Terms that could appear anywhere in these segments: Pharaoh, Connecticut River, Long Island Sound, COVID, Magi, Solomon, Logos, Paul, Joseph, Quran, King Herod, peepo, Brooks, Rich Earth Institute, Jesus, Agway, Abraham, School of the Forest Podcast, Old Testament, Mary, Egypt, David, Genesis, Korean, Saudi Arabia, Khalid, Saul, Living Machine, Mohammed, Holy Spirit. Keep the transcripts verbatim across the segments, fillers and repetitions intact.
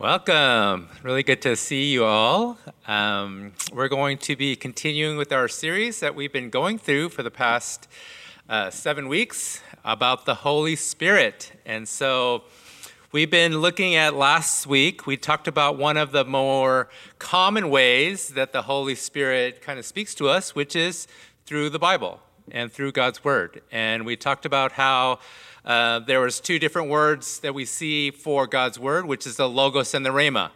Welcome. Really good to see you all. Um, we're going to be continuing with our series that we've been going through for the past uh, seven weeks about the Holy Spirit. And so we've been looking at last week, we talked about one of the more common ways that the Holy Spirit kind of speaks to us, which is through the Bible and through God's Word. And we talked about how Uh, there was two different words that we see for God's word, which is the Logos and the Rhema.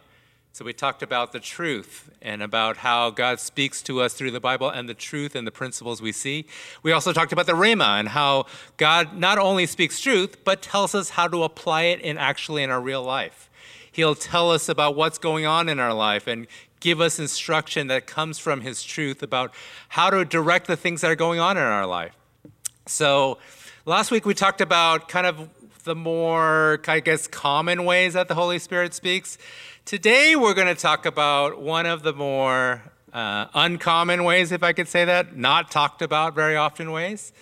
So we talked about the truth and about how God speaks to us through the Bible and the truth and the principles we see. We also talked about the Rhema and how God not only speaks truth, but tells us how to apply it in actually in our real life. He'll tell us about what's going on in our life and give us instruction that comes from his truth about how to direct the things that are going on in our life. So last week, we talked about kind of the more, I guess, common ways that the Holy Spirit speaks. Today, we're going to talk about one of the more uh, uncommon ways, if I could say that, not talked about very often ways.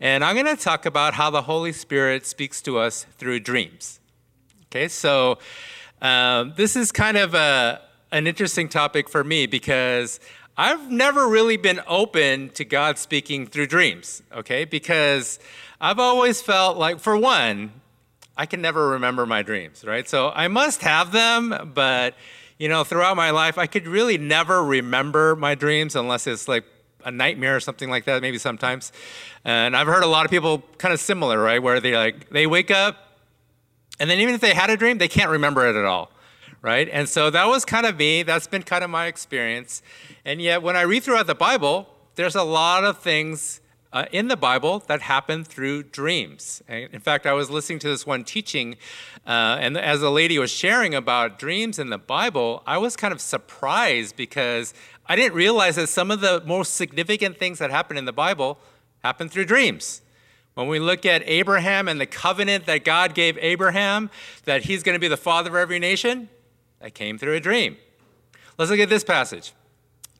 And I'm going to talk about how the Holy Spirit speaks to us through dreams. Okay, so um, this is kind of a, an interesting topic for me because I've never really been open to God speaking through dreams, okay, because I've always felt like, for one, I can never remember my dreams, right? So I must have them, but, you know, throughout my life, I could really never remember my dreams unless it's like a nightmare or something like that, maybe sometimes. And I've heard a lot of people kind of similar, right, where they like, they wake up, and then even if they had a dream, they can't remember it at all, right? And so that was kind of me. That's been kind of my experience. And yet when I read throughout the Bible, there's a lot of things Uh, in the Bible that happen through dreams. And in fact, I was listening to this one teaching, uh, and as a lady was sharing about dreams in the Bible, I was kind of surprised because I didn't realize that some of the most significant things that happen in the Bible happen through dreams. When we look at Abraham and the covenant that God gave Abraham, that he's going to be the father of every nation, that came through a dream. Let's look at this passage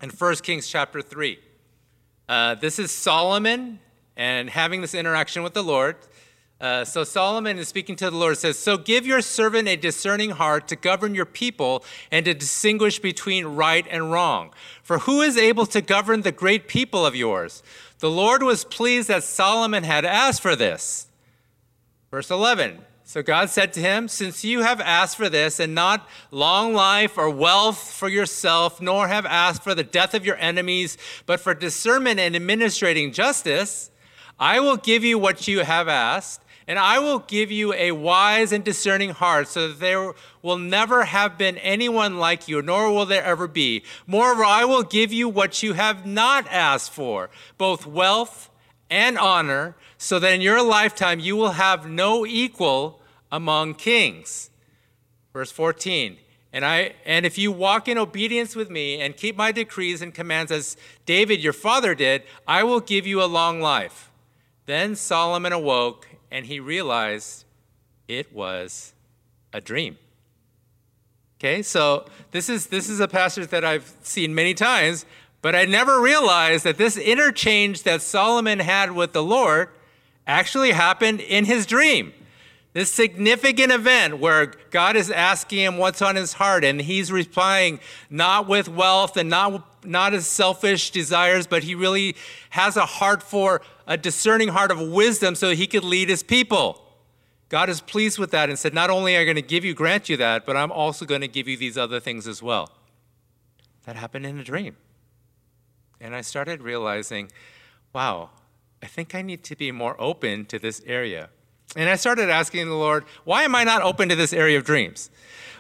in First Kings chapter three. Uh, this is Solomon and having this interaction with the Lord. Uh, so Solomon is speaking to the Lord. It says, "So give your servant a discerning heart to govern your people and to distinguish between right and wrong. For who is able to govern the great people of yours? The Lord was pleased that Solomon had asked for this." Verse eleven. So God said to him, "Since you have asked for this and not long life or wealth for yourself, nor have asked for the death of your enemies, but for discernment and administrating justice, I will give you what you have asked, and I will give you a wise and discerning heart so that there will never have been anyone like you, nor will there ever be. Moreover, I will give you what you have not asked for, both wealth and honor, so that in your lifetime you will have no equal among kings." Verse fourteen, and I and if you walk in obedience with me and keep my decrees and commands as David your father did, I will give you a long life. Then Solomon awoke and he realized it was a dream. Okay, so this is this is a passage that I've seen many times, but I never realized that this interchange that Solomon had with the Lord actually happened in his dream. This significant event where God is asking him what's on his heart, and he's replying not with wealth and not, not his selfish desires, but he really has a heart for a discerning heart of wisdom so he could lead his people. God is pleased with that and said, not only am I going to give you, grant you that, but I'm also going to give you these other things as well. That happened in a dream. And I started realizing, wow, I think I need to be more open to this area. And I started asking the Lord, why am I not open to this area of dreams?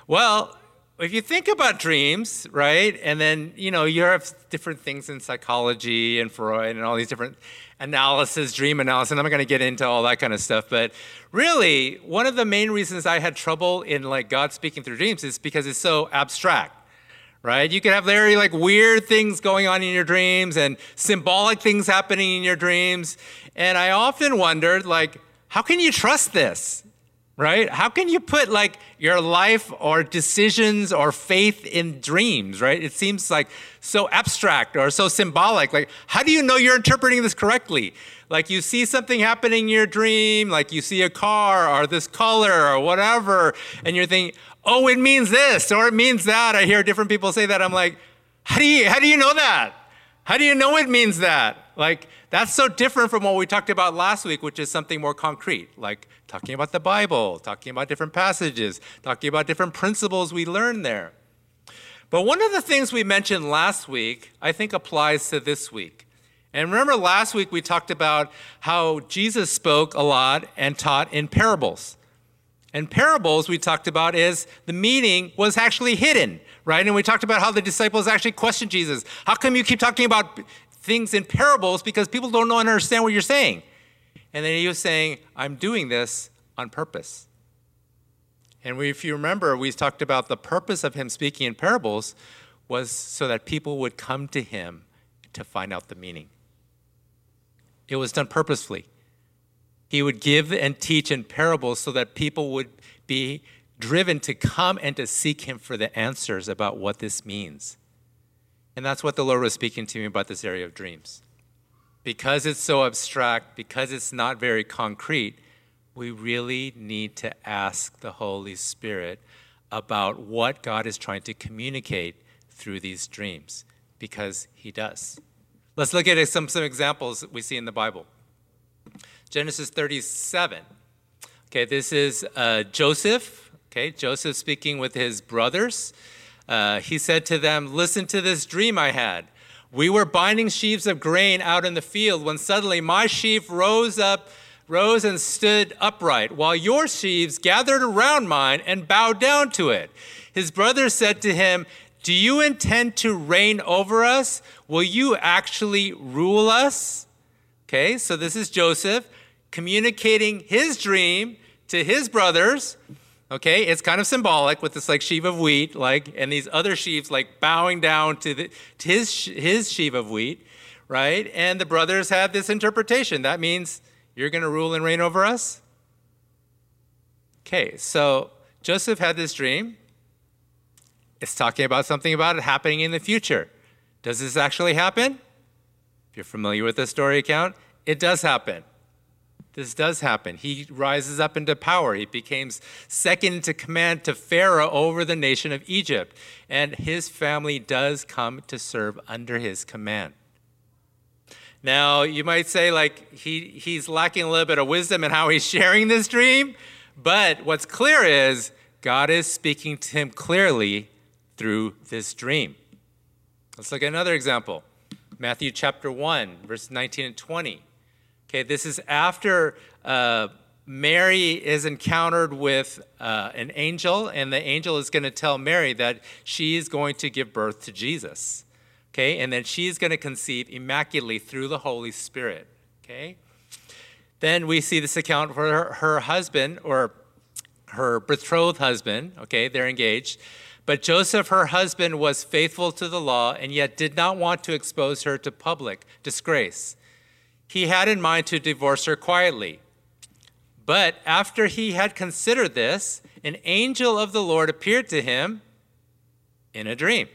Well, if you think about dreams, right, and then, you know, you have different things in psychology and Freud and all these different analysis, dream analysis, and I'm going to get into all that kind of stuff. But really, one of the main reasons I had trouble in, like, God speaking through dreams is because it's so abstract. Right? You can have very like weird things going on in your dreams and symbolic things happening in your dreams. And I often wondered, like, how can you trust this? right? How can you put like your life or decisions or faith in dreams, right? It seems like so abstract or so symbolic. Like, how do you know you're interpreting this correctly? Like you see something happening in your dream, like you see a car or this color or whatever, and you're thinking, oh, it means this or it means that. I hear different people say that. I'm like, how do you, how do you know that? How do you know it means that? Like, that's so different from what we talked about last week, which is something more concrete, like talking about the Bible, talking about different passages, talking about different principles we learn there. But one of the things we mentioned last week, I think applies to this week. And remember last week we talked about how Jesus spoke a lot and taught in parables. And parables we talked about is the meaning was actually hidden, right? And we talked about how the disciples actually questioned Jesus. How come you keep talking about things in parables because people don't understand what you're saying? And then he was saying, I'm doing this on purpose. And we, if you remember, we talked about the purpose of him speaking in parables was so that people would come to him to find out the meaning. It was done purposefully. He would give and teach in parables so that people would be driven to come and to seek him for the answers about what this means. And that's what the Lord was speaking to me about this area of dreams. Because it's so abstract, because it's not very concrete, we really need to ask the Holy Spirit about what God is trying to communicate through these dreams, because he does. Let's look at some, some examples that we see in the Bible. Genesis thirty-seven. Okay, this is uh, Joseph. Okay, Joseph speaking with his brothers. Uh, he said to them, listen to this dream I had. We were binding sheaves of grain out in the field when suddenly my sheaf rose up, rose and stood upright, while your sheaves gathered around mine and bowed down to it. His brothers said to him, do you intend to reign over us? Will you actually rule us? Okay, so this is Joseph communicating his dream to his brothers. Okay, it's kind of symbolic with this like sheaf of wheat, like, and these other sheaves like bowing down to, the, to his, his sheaf of wheat, right? And the brothers had this interpretation. That means you're going to rule and reign over us? Okay, so Joseph had this dream. It's talking about something about it happening in the future. Does this actually happen? If you're familiar with the story account, it does happen. This does happen. He rises up into power. He becomes second to command to Pharaoh over the nation of Egypt. And his family does come to serve under his command. Now, you might say, like, he, he's lacking a little bit of wisdom in how he's sharing this dream. But what's clear is God is speaking to him clearly through this dream. Let's look at another example. Matthew chapter one, verses nineteen and twenty. Okay, this is after uh, Mary is encountered with uh, an angel, and the angel is going to tell Mary that she is going to give birth to Jesus. Okay, and then she's going to conceive immaculately through the Holy Spirit. Okay, then we see this account for her, her husband, or her betrothed husband. Okay, they're engaged. But Joseph, her husband, was faithful to the law and yet did not want to expose her to public disgrace. He had in mind to divorce her quietly. But after he had considered this, an angel of the Lord appeared to him in a dream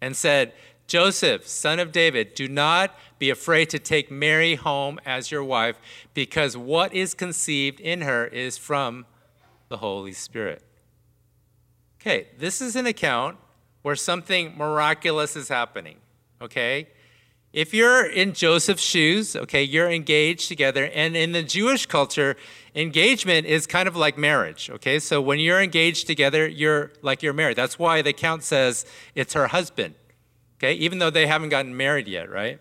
and said, Joseph, son of David, do not be afraid to take Mary home as your wife, because what is conceived in her is from the Holy Spirit. Okay, this is an account where something miraculous is happening, okay? If you're in Joseph's shoes, okay, you're engaged together. And in the Jewish culture, engagement is kind of like marriage, okay? So when you're engaged together, you're like you're married. That's why the account says it's her husband, okay? Even though they haven't gotten married yet, right?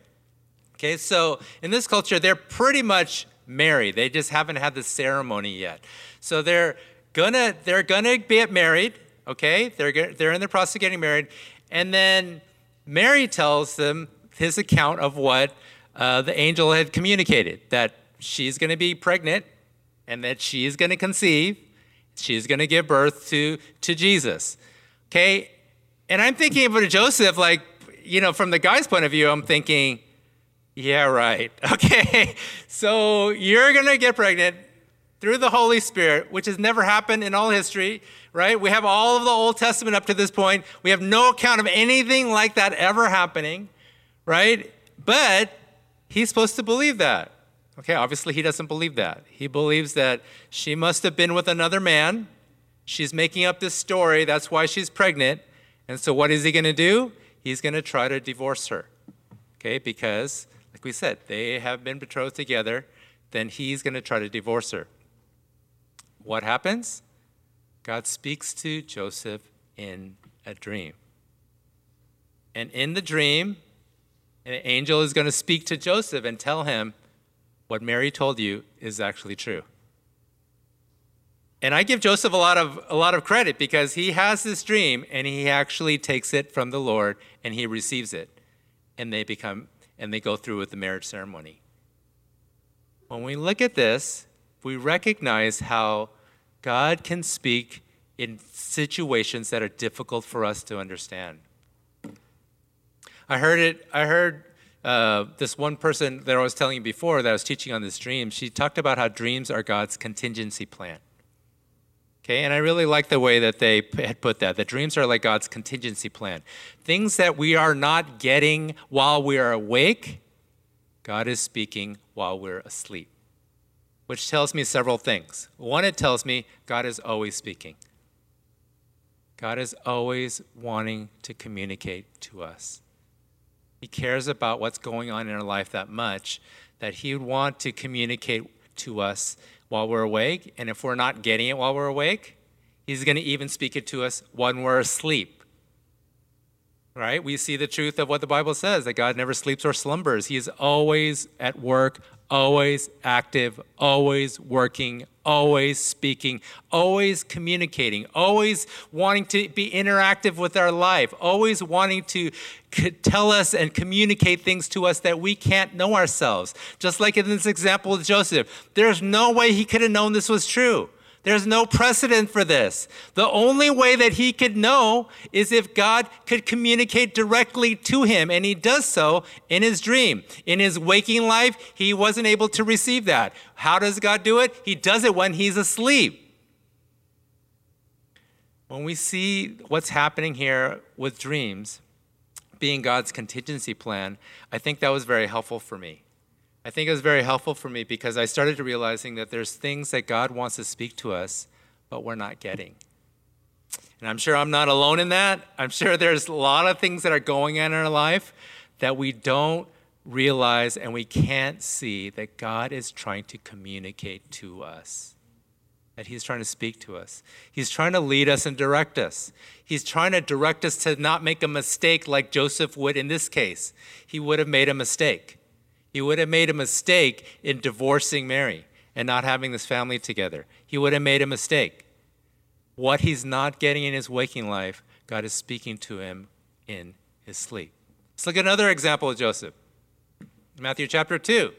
Okay, so in this culture, they're pretty much married. They just haven't had the ceremony yet. So they're gonna, they're gonna be married. Okay, they're they're in the process of getting married. And then Mary tells them his account of what uh, the angel had communicated, that she's going to be pregnant and that she's going to conceive. She's going to give birth to, to Jesus. Okay, and I'm thinking of Joseph, like, you know, from the guy's point of view, I'm thinking, yeah, right. Okay, so you're going to get pregnant. through the Holy Spirit, which has never happened in all history, right? We have all of the Old Testament up to this point. We have no account of anything like that ever happening, right? But he's supposed to believe that. Okay, obviously he doesn't believe that. He believes that she must have been with another man. She's making up this story. That's why she's pregnant. And so what is he going to do? He's going to try to divorce her. Okay, because like we said, they have been betrothed together. Then he's going to try to divorce her. What happens? God speaks to Joseph in a dream. And in the dream, an angel is going to speak to Joseph and tell him, what Mary told you is actually true. And I give Joseph a lot of a lot of credit because he has this dream and he actually takes it from the Lord and he receives it. And they become and they go through with the marriage ceremony. When we look at this, we recognize how God can speak in situations that are difficult for us to understand. I heard it, I heard Uh, this one person that I was telling you before that I was teaching on this dream, she talked about how dreams are God's contingency plan. Okay, and I really like the way that they had put that. The dreams are like God's contingency plan. Things that we are not getting while we are awake, God is speaking while we're asleep, which tells me several things. One, it tells me God is always speaking. God is always wanting to communicate to us. He cares about what's going on in our life that much that he would want to communicate to us while we're awake. And if we're not getting it while we're awake, he's going to even speak it to us when we're asleep. Right? We see the truth of what the Bible says, that God never sleeps or slumbers. He is always at work, always active, always working, always speaking, always communicating, always wanting to be interactive with our life, always wanting to tell us and communicate things to us that we can't know ourselves. Just like in this example of Joseph, there's no way he could have known this was true. There's no precedent for this. The only way that he could know is if God could communicate directly to him, and he does so in his dream. In his waking life, he wasn't able to receive that. How does God do it? He does it when he's asleep. When we see what's happening here with dreams being God's contingency plan, I think that was very helpful for me. I think it was very helpful for me because I started realizing that there's things that God wants to speak to us, but we're not getting. And I'm sure I'm not alone in that. I'm sure there's a lot of things that are going on in our life that we don't realize and we can't see that God is trying to communicate to us, that he's trying to speak to us. He's trying to lead us and direct us. He's trying to direct us to not make a mistake like Joseph would in this case. He would have made a mistake. He would have made a mistake in divorcing Mary and not having this family together. He would have made a mistake. What he's not getting in his waking life, God is speaking to him in his sleep. Let's look at another example of Joseph. Matthew chapter two.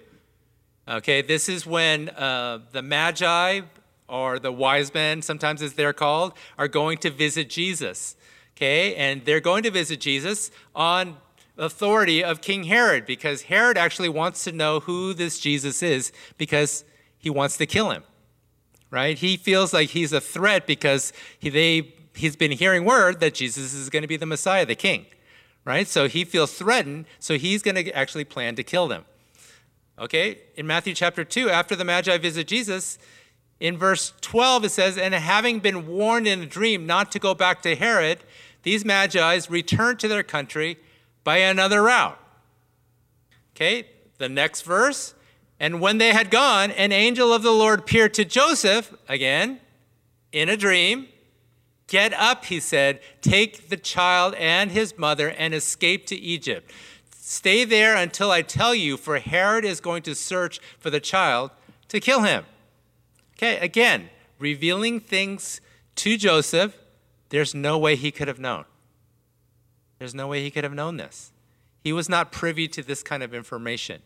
Okay, this is when uh, the Magi, or the wise men, sometimes as they're called, are going to visit Jesus. Okay, and they're going to visit Jesus on authority of King Herod, because Herod actually wants to know who this Jesus is because he wants to kill him, right? He feels like he's a threat because he, they, he's been hearing word that Jesus is going to be the Messiah, the king, right? So he feels threatened, so he's going to actually plan to kill them. Okay, in Matthew chapter two, after the Magi visit Jesus, in verse twelve it says, and having been warned in a dream not to go back to Herod, these Magi returned to their country by another route. Okay, the next verse. And when they had gone, an angel of the Lord appeared to Joseph, again, in a dream. Get up, he said, take the child and his mother and escape to Egypt. Stay there until I tell you, for Herod is going to search for the child to kill him. Okay, again, revealing things to Joseph, there's no way he could have known. There's no way he could have known this. He was not privy to this kind of information.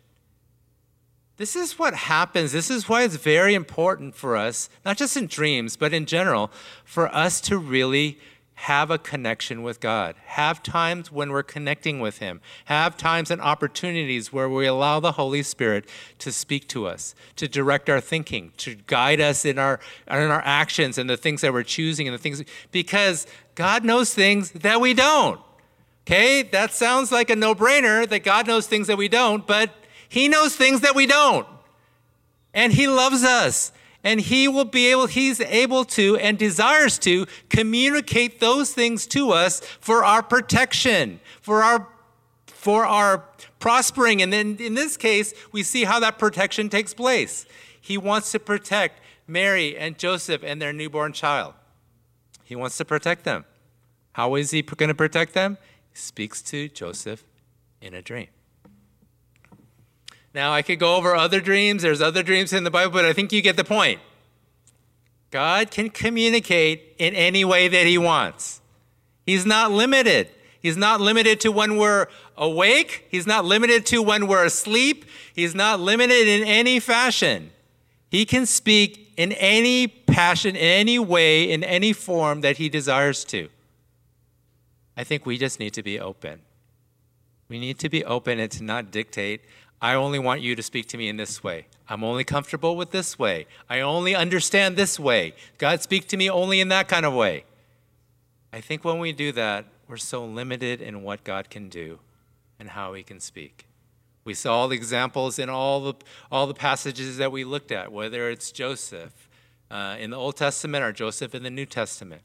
This is what happens. This is why it's very important for us, not just in dreams, but in general, for us to really Have a connection with God. Have times when we're connecting with him. Have times and opportunities where we allow the Holy Spirit to speak to us, to direct our thinking, to guide us in our, in our actions and the things that we're choosing and the things, because God knows things that we don't. Okay, that sounds like a no-brainer that God knows things that we don't, but he knows things that we don't. And he loves us. And he will be able, he's able to and desires to communicate those things to us for our protection, for our for our prospering. And then in this case, we see how that protection takes place. He wants to protect Mary and Joseph and their newborn child. He wants to protect them. How is he going to protect them? He speaks to Joseph in a dream. Now, I could go over other dreams. There's other dreams in the Bible, but I think you get the point. God can communicate in any way that he wants. He's not limited. He's not limited to when we're awake. He's not limited to when we're asleep. He's not limited in any fashion. He can speak in any passion, in any way, in any form that he desires to. I think we just need to be open. We need to be open and to not dictate, I only want you to speak to me in this way. I'm only comfortable with this way. I only understand this way. God, speak to me only in that kind of way. I think when we do that, we're so limited in what God can do and how he can speak. We saw all the examples in all the, all the passages that we looked at, whether it's Joseph uh, in the Old Testament or Joseph in the New Testament.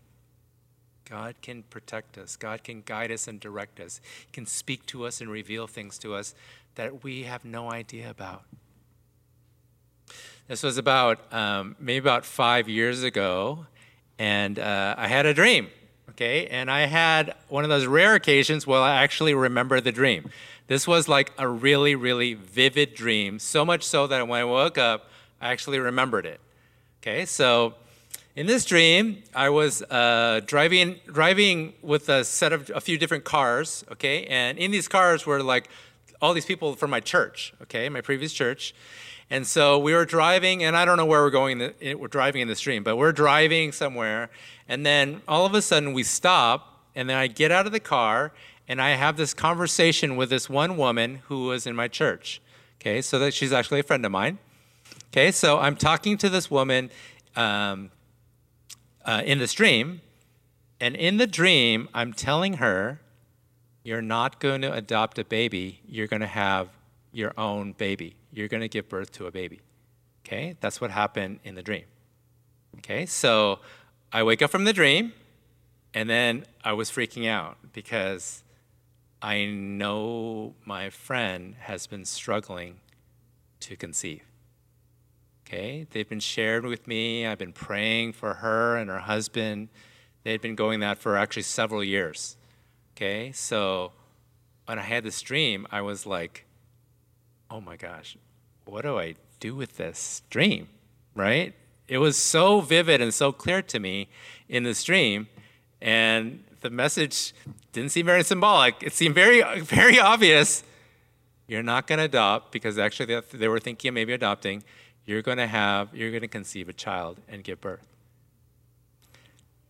God can protect us. God can guide us and direct us. He can speak to us and reveal things to us that we have no idea about. This was about, um, maybe about five years ago, and uh, I had a dream, okay? And I had one of those rare occasions where I actually remember the dream. This was like a really, really vivid dream, so much so that when I woke up, I actually remembered it, okay? So in this dream, I was uh, driving driving with a set of a few different cars, okay? And in these cars were like all these people from my church, okay, my previous church. And so we were driving, and I don't know where we're going. We're driving in the stream, but we're driving somewhere. And then all of a sudden we stop, and then I get out of the car, and I have this conversation with this one woman who was in my church, okay? So that she's actually a friend of mine, okay? So I'm talking to this woman um, uh, in the stream, and in the dream I'm telling her, you're not going to adopt a baby. You're going to have your own baby. You're going to give birth to a baby. Okay? That's what happened in the dream. Okay? So I wake up from the dream, and then I was freaking out because I know my friend has been struggling to conceive. Okay? They've been shared with me. I've been praying for her and her husband. They've been going that for actually several years. Okay, so when I had this dream, I was like, oh my gosh, what do I do with this dream, right? It was so vivid and so clear to me in this dream, and the message didn't seem very symbolic. It seemed very, very obvious. You're not going to adopt, because actually they were thinking of maybe adopting. You're going to have, you're going to conceive a child and give birth.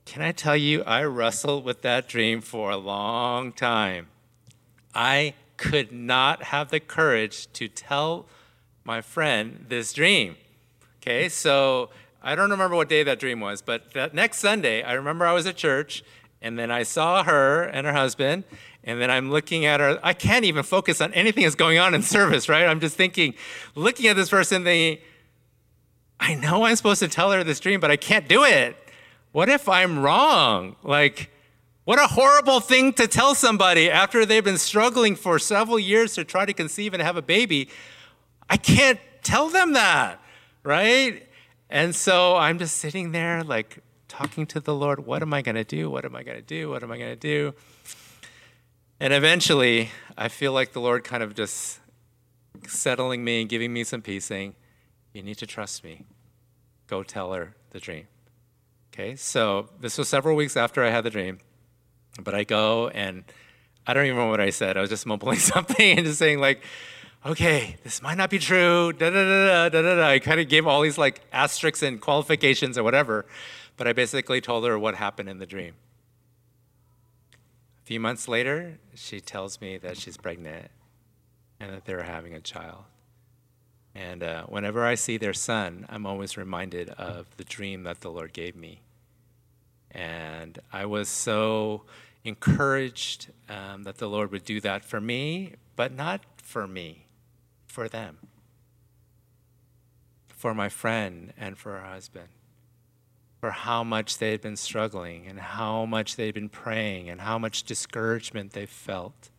Can I tell you, I wrestled with that dream for a long time. I could not have the courage to tell my friend this dream. Okay, so I don't remember what day that dream was, but that next Sunday, I remember I was at church, and then I saw her and her husband, and then I'm looking at her. I can't even focus on anything that's going on in service, right? I'm just thinking, looking at this person, thinking, I know I'm supposed to tell her this dream, but I can't do it. What if I'm wrong? Like, what a horrible thing to tell somebody after they've been struggling for several years to try to conceive and have a baby. I can't tell them that, right? And so I'm just sitting there, like, talking to the Lord. What am I going to do? What am I going to do? What am I going to do? And eventually, I feel like the Lord kind of just settling me and giving me some peace, saying, you need to trust me. Go tell her the dream. Okay, so this was several weeks after I had the dream, but I go and I don't even know what I said. I was just mumbling something and just saying like, okay, this might not be true, da-da-da-da, da-da-da. I kind of gave all these like asterisks and qualifications or whatever, but I basically told her what happened in the dream. A few months later, she tells me that she's pregnant and that they're having a child. And uh, whenever I see their son, I'm always reminded of the dream that the Lord gave me. And I was so encouraged um, that the Lord would do that for me, but not for me, for them, for my friend and for her husband, for how much they had been struggling and how much they'd been praying and how much discouragement they felt.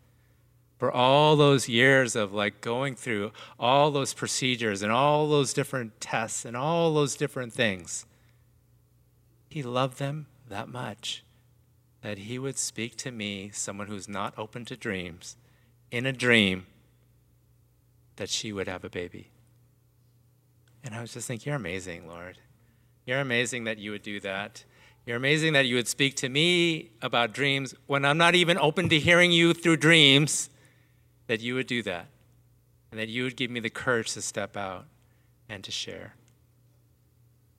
For all those years of like going through all those procedures and all those different tests and all those different things, he loved them that much that he would speak to me, someone who's not open to dreams, in a dream that she would have a baby. And I was just thinking, you're amazing, Lord. You're amazing that you would do that. You're amazing that you would speak to me about dreams when I'm not even open to hearing you through dreams. That you would do that, and that you would give me the courage to step out and to share.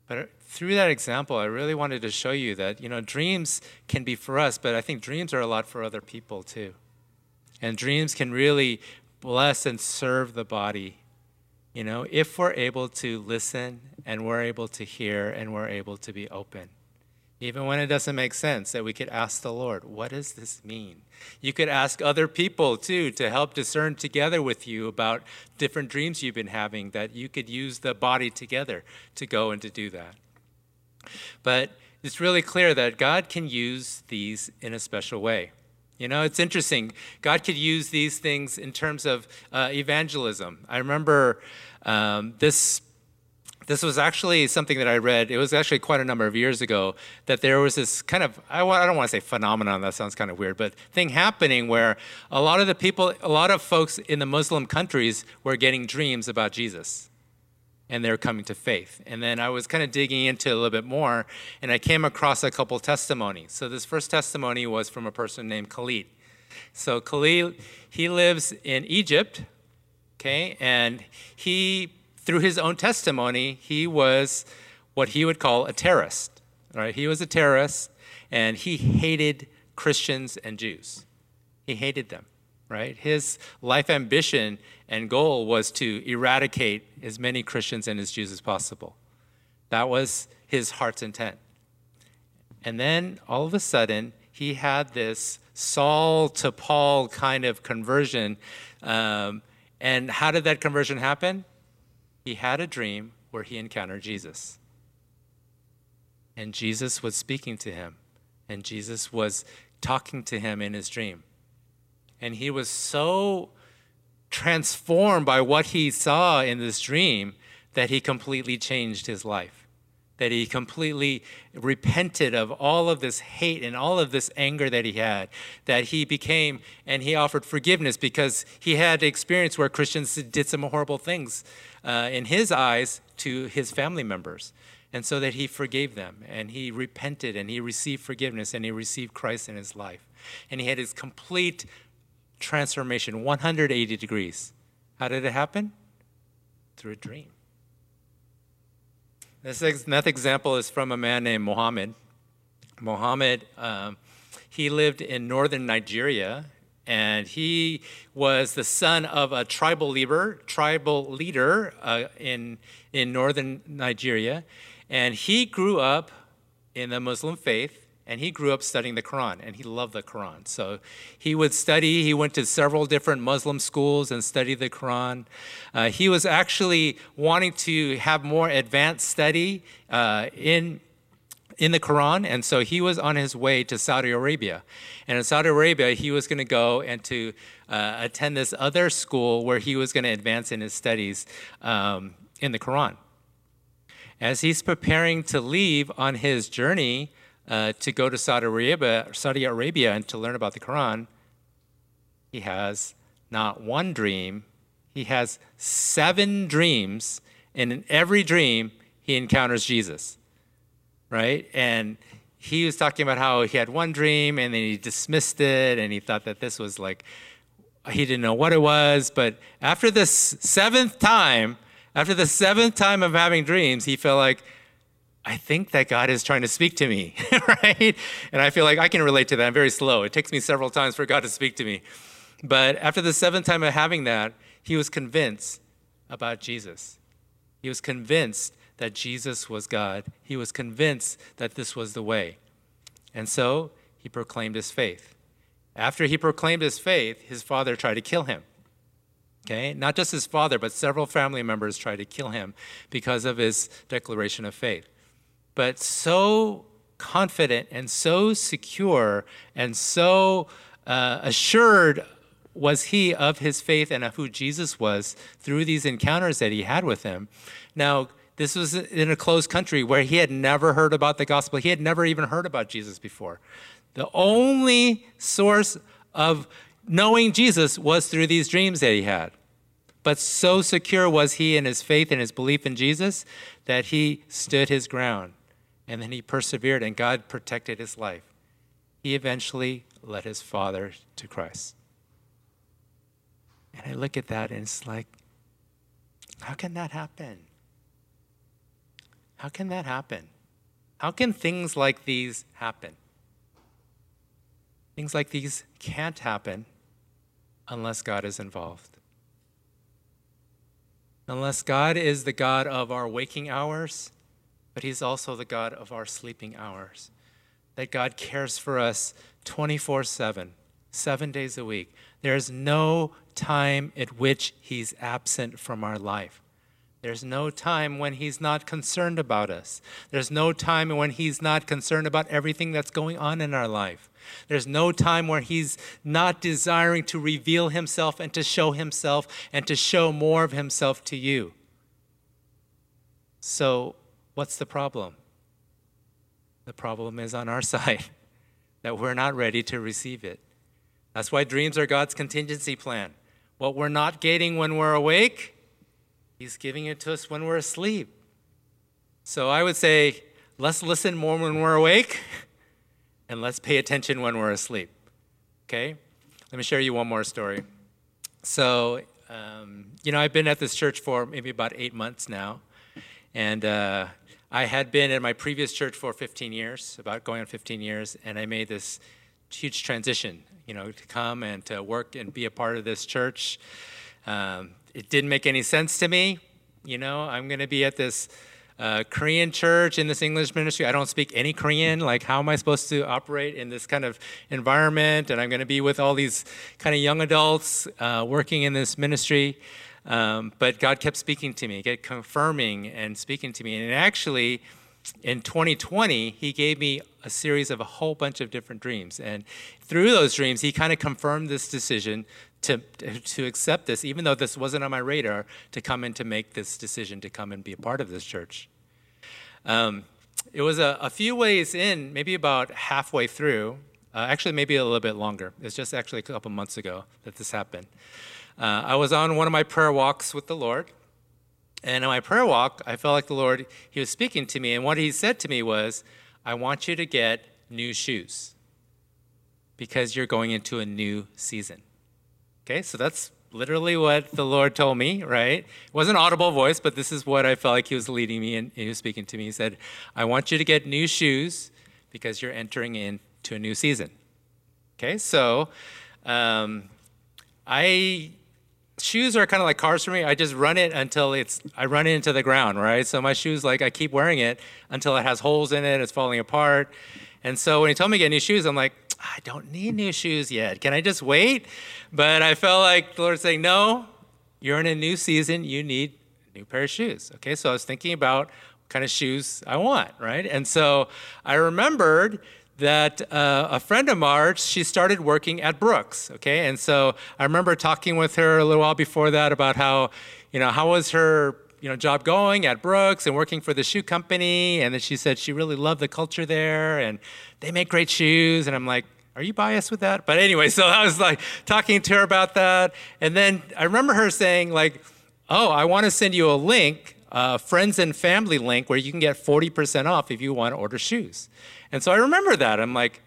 But through that example, I really wanted to show you that, you know, dreams can be for us, but I think dreams are a lot for other people too. And dreams can really bless and serve the body, you know, if we're able to listen and we're able to hear and we're able to be open. Even when it doesn't make sense, that we could ask the Lord, what does this mean? You could ask other people, too, to help discern together with you about different dreams you've been having, that you could use the body together to go and to do that. But it's really clear that God can use these in a special way. You know, it's interesting. God could use these things in terms of uh, evangelism. I remember um, this This was actually something that I read. It was actually quite a number of years ago that there was this kind of, I don't want to say phenomenon, that sounds kind of weird, but thing happening where a lot of the people, a lot of folks in the Muslim countries were getting dreams about Jesus and they were coming to faith. And then I was kind of digging into it a little bit more and I came across a couple testimonies. So this first testimony was from a person named Khalid. So Khalid, he lives in Egypt, okay, and he... through his own testimony, he was what he would call a terrorist. Right? He was a terrorist, and he hated Christians and Jews. He hated them. Right? His life ambition and goal was to eradicate as many Christians and as Jews as possible. That was his heart's intent. And then, all of a sudden, he had this Saul to Paul kind of conversion. Um, and how did that conversion happen? He had a dream where he encountered Jesus. And Jesus was speaking to him. And Jesus was talking to him in his dream. And he was so transformed by what he saw in this dream that he completely changed his life. That he completely repented of all of this hate and all of this anger that he had. That he became, and he offered forgiveness because he had experience where Christians did some horrible things uh, in his eyes to his family members. And so that he forgave them, and he repented, and he received forgiveness, and he received Christ in his life. And he had his complete transformation, one hundred eighty degrees. How did it happen? Through a dream. This next example is from a man named Mohammed. Mohammed, um, he lived in northern Nigeria, and he was the son of a tribal leader, tribal leader uh, in in northern Nigeria, and he grew up in the Muslim faith, and he grew up studying the Quran, and he loved the Quran. So he would study. He went to several different Muslim schools and studied the Quran. Uh, he was actually wanting to have more advanced study uh, in, in the Quran, and so he was on his way to Saudi Arabia. And in Saudi Arabia, he was going to go and to uh, attend this other school where he was going to advance in his studies um, in the Quran. As he's preparing to leave on his journey, Uh, to go to Saudi Arabia, Saudi Arabia and to learn about the Quran, he has not one dream. He has seven dreams, and in every dream, he encounters Jesus, right? And he was talking about how he had one dream, and then he dismissed it, and he thought that this was like, he didn't know what it was. But after this seventh time, after the seventh time of having dreams, he felt like, I think that God is trying to speak to me, right? And I feel like I can relate to that. I'm very slow. It takes me several times for God to speak to me. But after the seventh time of having that, he was convinced about Jesus. He was convinced that Jesus was God. He was convinced that this was the way. And so he proclaimed his faith. After he proclaimed his faith, his father tried to kill him. Okay? Not just his father, but several family members tried to kill him because of his declaration of faith. But so confident and so secure and so uh, assured was he of his faith and of who Jesus was through these encounters that he had with him. Now, this was in a closed country where he had never heard about the gospel. He had never even heard about Jesus before. The only source of knowing Jesus was through these dreams that he had. But so secure was he in his faith and his belief in Jesus that he stood his ground. And then he persevered, and God protected his life. He eventually led his father to Christ. And I look at that, and it's like, how can that happen? How can that happen? How can things like these happen? Things like these can't happen unless God is involved. Unless God is the God of our waking hours, but he's also the God of our sleeping hours. That God cares for us twenty-four seven, seven days a week. There is no time at which he's absent from our life. There's no time when he's not concerned about us. There's no time when he's not concerned about everything that's going on in our life. There's no time where he's not desiring to reveal himself and to show himself and to show more of himself to you. So what's the problem? The problem is on our side, that we're not ready to receive it. That's why dreams are God's contingency plan. What we're not getting when we're awake, he's giving it to us when we're asleep. So I would say, let's listen more when we're awake. And let's pay attention when we're asleep, okay? Let me share you one more story. So, um, you know, I've been at this church for maybe about eight months now. And uh, I had been at my previous church for fifteen years, about going on fifteen years. And I made this huge transition, you know, to come and to work and be a part of this church. Um, it didn't make any sense to me. You know, I'm going to be at this Uh, Korean church in this English ministry. I don't speak any Korean. Like, how am I supposed to operate in this kind of environment? And I'm going to be with all these kind of young adults uh, working in this ministry. Um, but God kept speaking to me, kept confirming and speaking to me. And actually, in twenty twenty, he gave me a series of a whole bunch of different dreams. And through those dreams, he kind of confirmed this decision to, to accept this, even though this wasn't on my radar, to come and to make this decision to come and be a part of this church. Um, it was a, a few ways in, maybe about halfway through, uh, actually maybe a little bit longer. It's just actually a couple months ago that this happened. Uh, I was on one of my prayer walks with the Lord, and in my prayer walk, I felt like the Lord, he was speaking to me, and what he said to me was, I want you to get new shoes because you're going into a new season. Okay, so that's literally what the Lord told me, right? It wasn't an audible voice, but this is what I felt like he was leading me and he was speaking to me. He said, I want you to get new shoes because you're entering into a new season. Okay, so um, I, shoes are kind of like cars for me. I just run it until it's, I run it into the ground, right? So my shoes, like I keep wearing it until it has holes in it, it's falling apart. And so when he told me to get new shoes, I'm like, I don't need new shoes yet. Can I just wait? But I felt like the Lord saying, no, you're in a new season. You need a new pair of shoes. Okay, so I was thinking about what kind of shoes I want, right? And so I remembered that uh, a friend of ours, she started working at Brooks, okay? And so I remember talking with her a little while before that about how, you know, how was her you know, job going at Brooks and working for the shoe company. And then she said she really loved the culture there and they make great shoes. And I'm like, are you biased with that? But anyway, so I was like talking to her about that. And then I remember her saying like, oh, I want to send you a link, a friends and family link where you can get forty percent off if you want to order shoes. And so I remember that. I'm like,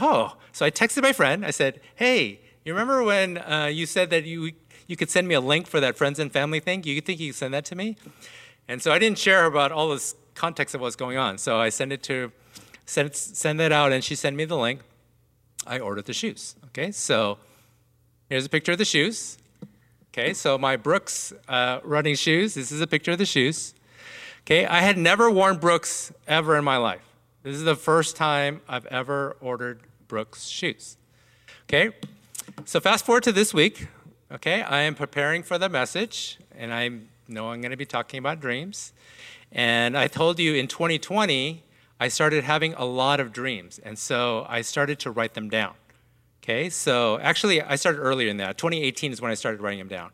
oh. So I texted my friend. I said, hey, you remember when uh, you said that you You could send me a link for that friends and family thing. You think you could send that to me? And so I didn't share about all this context of what's going on. So I sent it to, sent, sent that out, and she sent me the link. I ordered the shoes. Okay, so here's a picture of the shoes. Okay, so my Brooks uh, running shoes. This is a picture of the shoes. Okay, I had never worn Brooks ever in my life. This is the first time I've ever ordered Brooks shoes. Okay, so fast forward to this week. Okay, I am preparing for the message, and I know I'm going to be talking about dreams. And I told you in twenty twenty, I started having a lot of dreams, and so I started to write them down. Okay, so actually I started earlier than that. twenty eighteen is when I started writing them down.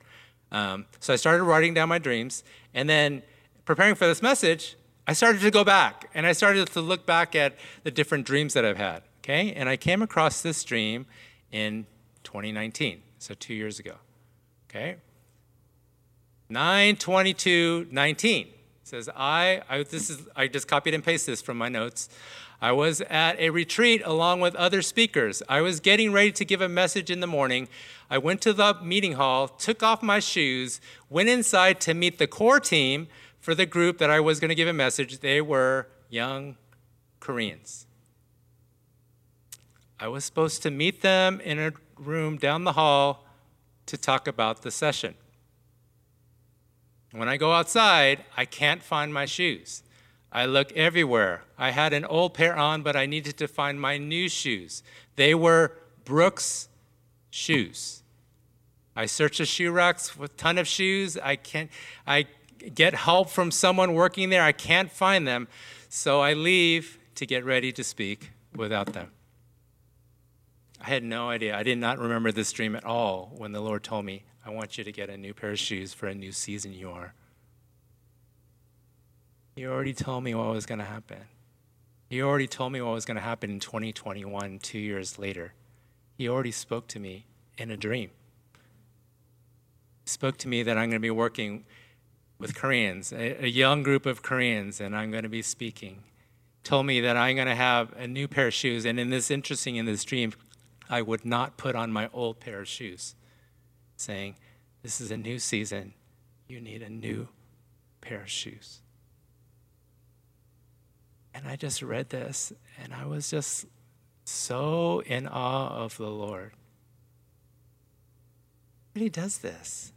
Um, so I started writing down my dreams, and then preparing for this message, I started to go back, and I started to look back at the different dreams that I've had. Okay, and I came across this dream in twenty nineteen, so two years ago. Okay, nine twenty-two nineteen says I. I this is I just copied and pasted this from my notes. I was at a retreat along with other speakers. I was getting ready to give a message in the morning. I went to the meeting hall, took off my shoes, went inside to meet the core team for the group that I was going to give a message. They were young Koreans. I was supposed to meet them in a room down the hall to talk about the session. When I go outside, I can't find my shoes. I look everywhere. I had an old pair on, but I needed to find my new shoes. They were Brooks shoes. I search the shoe racks with a ton of shoes. I can't, I get help from someone working there. I can't find them. So I leave to get ready to speak without them. I had no idea. I did not remember this dream at all when the Lord told me, I want you to get a new pair of shoes for a new season you are. You already told me what was going to happen. You already told me what was going to happen in twenty twenty-one, two years later. He already spoke to me in a dream. He spoke to me that I'm going to be working with Koreans, a, a young group of Koreans, and I'm going to be speaking. Told me that I'm going to have a new pair of shoes, and in this interesting, in this dream, I would not put on my old pair of shoes, saying, this is a new season. You need a new pair of shoes. And I just read this, and I was just so in awe of the Lord. But he does this.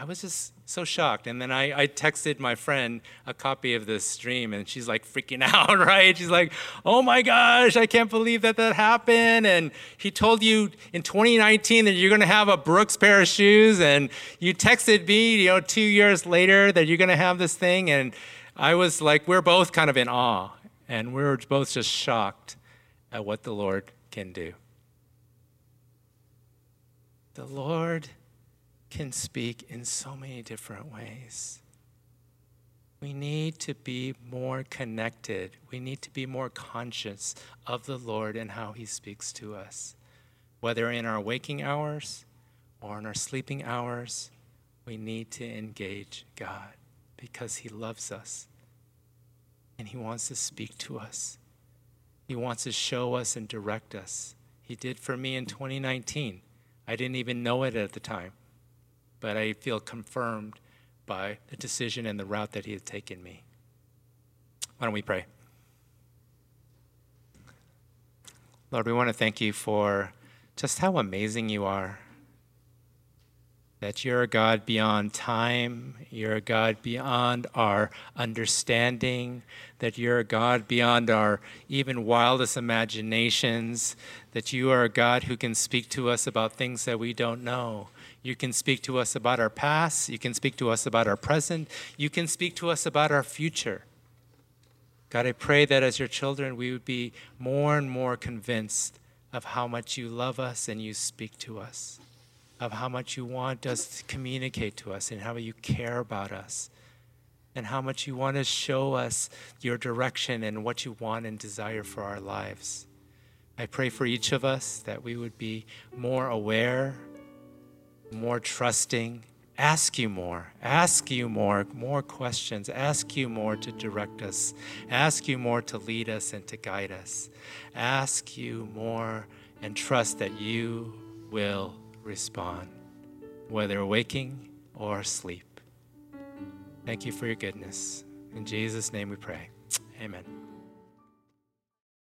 I was just so shocked. And then I, I texted my friend a copy of this dream, and she's like freaking out, right? She's like, oh my gosh, I can't believe that that happened. And he told you in twenty nineteen that you're going to have a Brooks pair of shoes, and you texted me, you know, two years later that you're going to have this thing. And I was like, we're both kind of in awe, and we're both just shocked at what the Lord can do. The Lord can speak in so many different ways. We need to be more connected. We need to be more conscious of the Lord and how he speaks to us. Whether in our waking hours or in our sleeping hours, we need to engage God, because he loves us and he wants to speak to us. He wants to show us and direct us. He did for me in twenty nineteen. I didn't even know it at the time, but I feel confirmed by the decision and the route that he had taken me. Why don't we pray? Lord, we want to thank you for just how amazing you are. That you're a God beyond time, you're a God beyond our understanding, that you're a God beyond our even wildest imaginations, that you are a God who can speak to us about things that we don't know. You can speak to us about our past, you can speak to us about our present, you can speak to us about our future. God, I pray that as your children, we would be more and more convinced of how much you love us and you speak to us, of how much you want us to communicate to us and how you care about us and how much you want to show us your direction and what you want and desire for our lives. I pray for each of us that we would be more aware, more trusting, ask you more, ask you more, more questions, ask you more to direct us, ask you more to lead us and to guide us, ask you more and trust that you will respond, whether waking or asleep. Thank you for your goodness. In Jesus' name we pray. Amen.